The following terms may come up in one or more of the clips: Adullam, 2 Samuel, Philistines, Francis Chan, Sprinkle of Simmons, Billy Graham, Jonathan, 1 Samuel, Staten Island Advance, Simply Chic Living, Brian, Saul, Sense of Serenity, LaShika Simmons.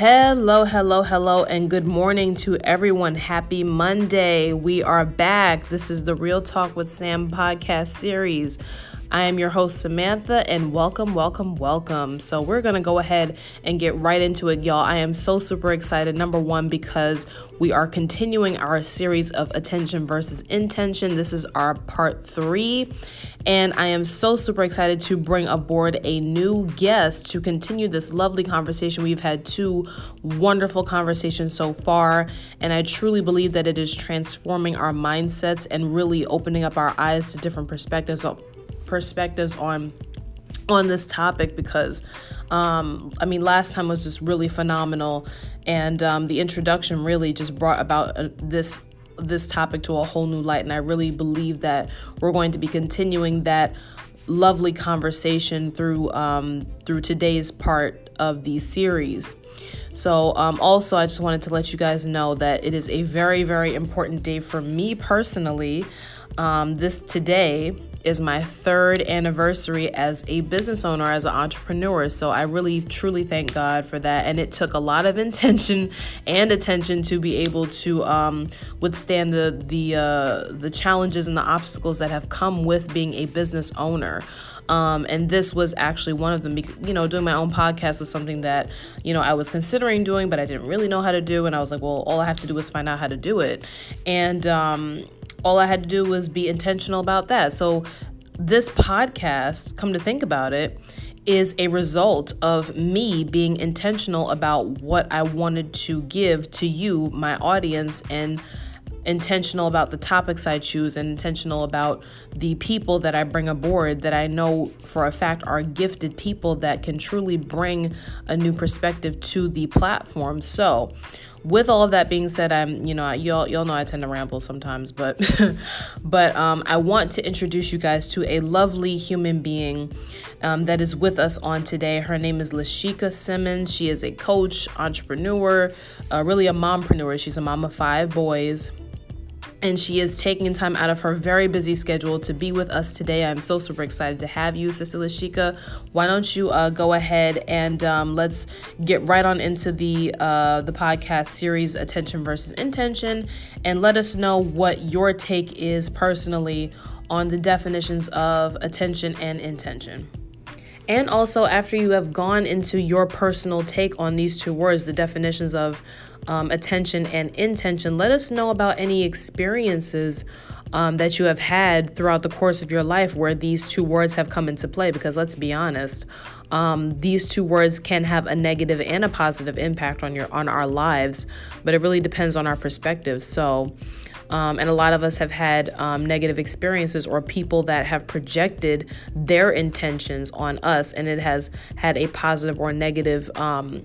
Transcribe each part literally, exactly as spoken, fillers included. Hello, hello, hello, and good morning to everyone. Happy Monday. We are back. This is the Real Talk with Sam podcast series. I am your host, Samantha, and welcome, welcome, welcome. So we're going to go ahead and get right into it, y'all. I am so super excited, number one, because we are continuing our series of attention versus intention. This is our part three, and I am so super excited to bring aboard a new guest to continue this lovely conversation. We've had two wonderful conversations so far, and I truly believe that it is transforming our mindsets and really opening up our eyes to different perspectives perspectives on on this topic, because um I mean last time was just really phenomenal, and um the introduction really just brought about uh, this this topic to a whole new light, and I really believe that we're going to be continuing that lovely conversation through um through today's part of the series. So um, also, I just wanted to let you guys know that it is a very, very important day for me personally. Um, this today is my third anniversary as a business owner, as an entrepreneur. So I really, truly thank God for that. And it took a lot of intention and attention to be able to um, withstand the the uh, the challenges and the obstacles that have come with being a business owner. Um, and this was actually one of them. You know, doing my own podcast was something that, you know, I was considering doing, but I didn't really know how to do. And I was like, well, all I have to do is find out how to do it. And um, all I had to do was be intentional about that. So this podcast, come to think about it, is a result of me being intentional about what I wanted to give to you, my audience, and intentional about the topics I choose, and intentional about the people that I bring aboard that I know for a fact are gifted people that can truly bring a new perspective to the platform. So with all of that being said, I'm, you know, y'all, y'all know I tend to ramble sometimes, but, but um, I want to introduce you guys to a lovely human being um, that is with us on today. Her name is LaShika Simmons. She is a coach, entrepreneur, uh, really a mompreneur. She's a mom of five boys. And she is taking time out of her very busy schedule to be with us today. I'm so super excited to have you, Sister LaShika. Why don't you uh, go ahead and um, let's get right on into the uh, the podcast series, Attention versus Intention, and let us know what your take is personally on the definitions of attention and intention. And also, after you have gone into your personal take on these two words, the definitions of um, attention and intention, let us know about any experiences um, that you have had throughout the course of your life where these two words have come into play. Because let's be honest, um, these two words can have a negative and a positive impact on your on our lives, but it really depends on our perspective. So. Um, and a lot of us have had um, negative experiences or people that have projected their intentions on us, and it has had a positive or negative um,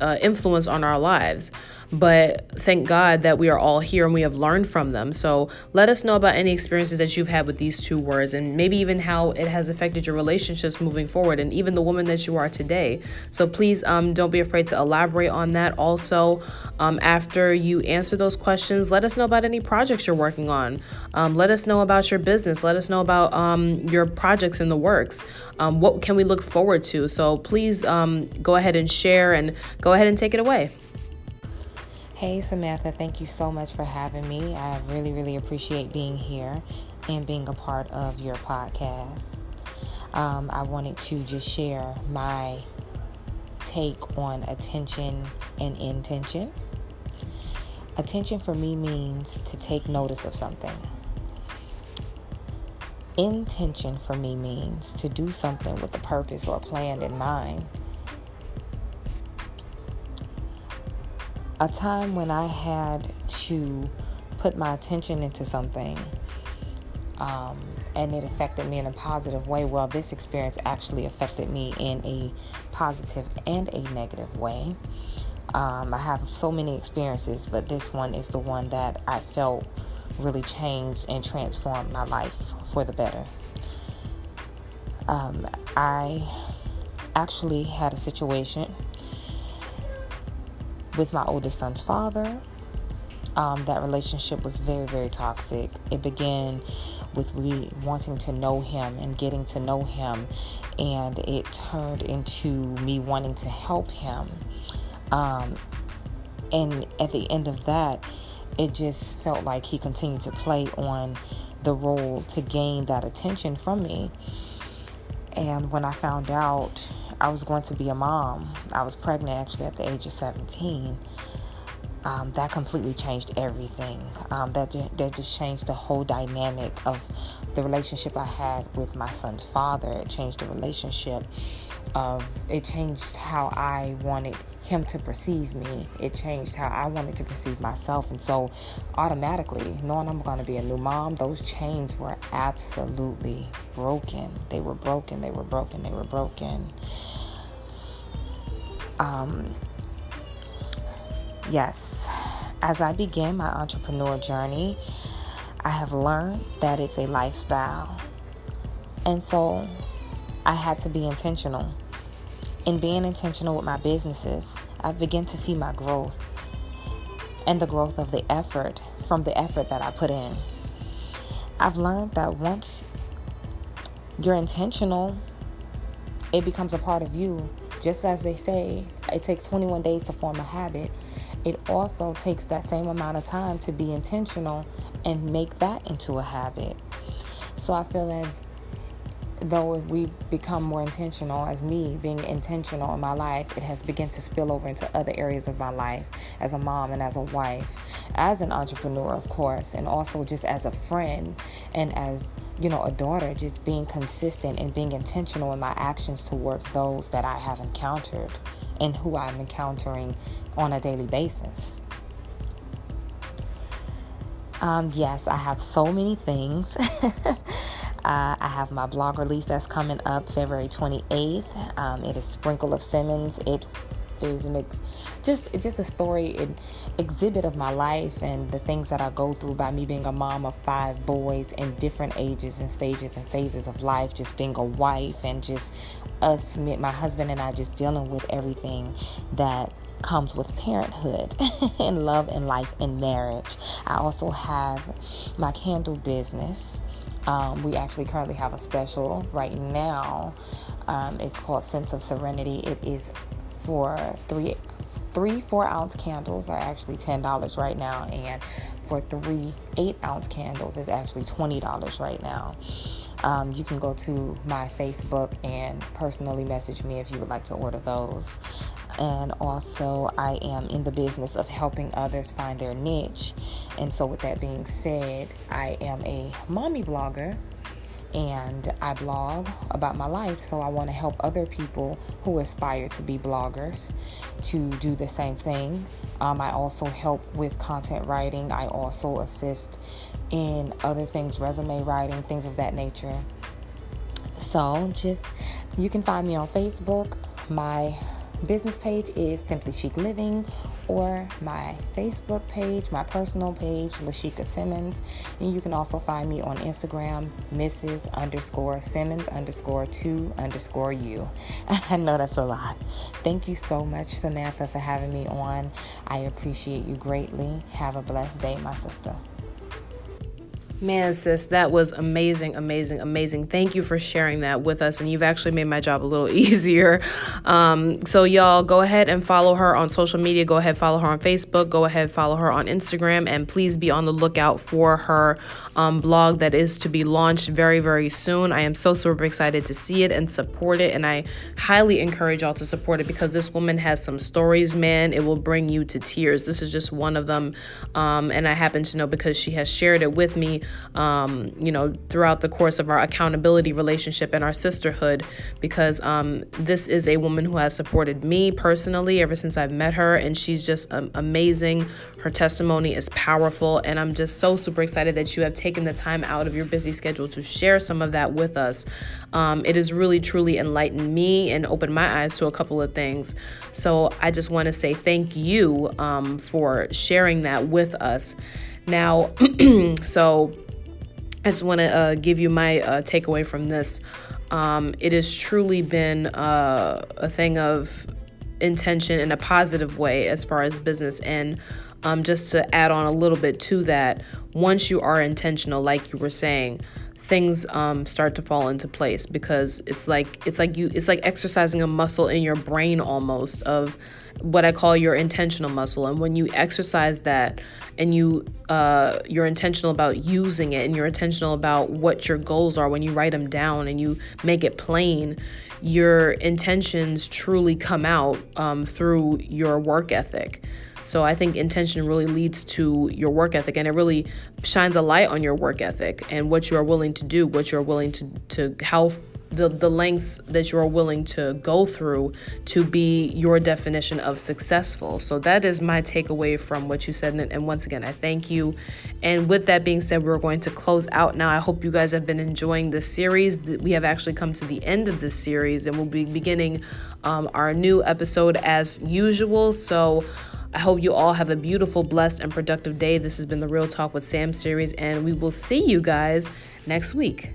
uh, influence on our lives. But thank God that we are all here and we have learned from them. So let us know about any experiences that you've had with these two words, and maybe even how it has affected your relationships moving forward, and even the woman that you are today. So please um, don't be afraid to elaborate on that. Also, um, after you answer those questions, let us know about any projects you're working on. Um, let us know about your business. Let us know about um, your projects in the works. Um, what can we look forward to? So please um, go ahead and share, and go ahead and take it away. Hey, Samantha, thank you so much for having me. I really, really appreciate being here and being a part of your podcast. Um, I wanted to just share my take on attention and intention. Attention for me means to take notice of something. Intention for me means to do something with a purpose or a plan in mind. A time when I had to put my attention into something um, and it affected me in a positive way. Well, this experience actually affected me in a positive and a negative way. Um, I have so many experiences, but this one is the one that I felt really changed and transformed my life for the better. Um, I actually had a situation with my oldest son's father. Um, that relationship was very, very toxic. It began with me wanting to know him and getting to know him, and it turned into me wanting to help him Um, and at the end of that, it just felt like he continued to play on the role to gain that attention from me. And when I found out I was going to be a mom, I was pregnant actually at the age of seventeen, um, that completely changed everything. Um, that, just, that just changed the whole dynamic of the relationship I had with my son's father. It changed the relationship of, it changed how I wanted him to perceive me. It changed how I wanted to perceive myself. And so automatically, knowing I'm going to be a new mom, those chains were absolutely broken. They were broken. They were broken. They were broken. Um, yes. As I begin my entrepreneur journey, I have learned that it's a lifestyle. And so I had to be intentional. In being intentional with my businesses, I've begun to see my growth and the growth of the effort from the effort that I put in. I've learned that once you're intentional, it becomes a part of you. Just as they say, it takes twenty-one days to form a habit. It also takes that same amount of time to be intentional and make that into a habit. So I feel as though if we become more intentional, as me being intentional in my life, it has begun to spill over into other areas of my life as a mom and as a wife, as an entrepreneur, of course, and also just as a friend and as, you know, a daughter, just being consistent and being intentional in my actions towards those that I have encountered and who I'm encountering on a daily basis. Um, yes, I have so many things. Uh, I have my blog release that's coming up February twenty-eighth. Um, it is Sprinkle of Simmons. It is an ex- just just a story, an exhibit of my life and the things that I go through by me being a mom of five boys in different ages and stages and phases of life, just being a wife and just us, me, my husband and I just dealing with everything that comes with parenthood and love and life and marriage. I also have my candle business. Um, we actually currently have a special right now. Um, it's called Sense of Serenity. It is for three, three four ounce candles are actually ten dollars right now, and for three eight ounce candles is actually twenty dollars right now. Um, you can go to my Facebook and personally message me if you would like to order those. And also, I am in the business of helping others find their niche. And so with that being said, I am a mommy blogger and I blog about my life. So I want to help other people who aspire to be bloggers to do the same thing. Um, I also help with content writing. I also assist in other things, resume writing, things of that nature. So just, you can find me on Facebook. My business page is Simply Chic Living, or my Facebook page, my personal page, LaShika Simmons. And you can also find me on Instagram, Missus underscore Simmons underscore two underscore you. I know that's a lot. Thank you so much, Samantha, for having me on. I appreciate you greatly. Have a blessed day, my sister. Man, sis, that was amazing, amazing, amazing. Thank you for sharing that with us. And you've actually made my job a little easier. Um, so y'all go ahead and follow her on social media. Go ahead, follow her on Facebook. Go ahead, follow her on Instagram. And please be on the lookout for her um, blog that is to be launched very, very soon. I am so super excited to see it and support it. And I highly encourage y'all to support it, because this woman has some stories, man. It will bring you to tears. This is just one of them. Um, and I happen to know because she has shared it with me. Um, you know, throughout the course of our accountability relationship and our sisterhood, because um, this is a woman who has supported me personally ever since I've met her, and she's just um, amazing. Her testimony is powerful, and I'm just so super excited that you have taken the time out of your busy schedule to share some of that with us. Um, it has really, truly enlightened me and opened my eyes to a couple of things. So I just want to say thank you um, for sharing that with us. Now, so I just want to uh, give you my uh, takeaway from this. Um, it has truly been uh, a thing of intention in a positive way as far as business. And um, just to add on a little bit to that, once you are intentional, like you were saying, things um, start to fall into place, because it's like it's like you it's like exercising a muscle in your brain almost, of what I call your intentional muscle. And when you exercise that and you uh, you're intentional about using it, and you're intentional about what your goals are, when you write them down and you make it plain, your intentions truly come out um, through your work ethic. So I think intention really leads to your work ethic, and it really shines a light on your work ethic and what you are willing to do, what you're willing to, to how the, the lengths that you're willing to go through to be your definition of successful. So that is my takeaway from what you said. And, and once again, I thank you. And with that being said, we're going to close out now. I hope you guys have been enjoying this series. We have actually come to the end of this series, and we'll be beginning um, our new episode as usual. So I hope you all have a beautiful, blessed, and productive day. This has been the Real Talk with Sam series, and we will see you guys next week.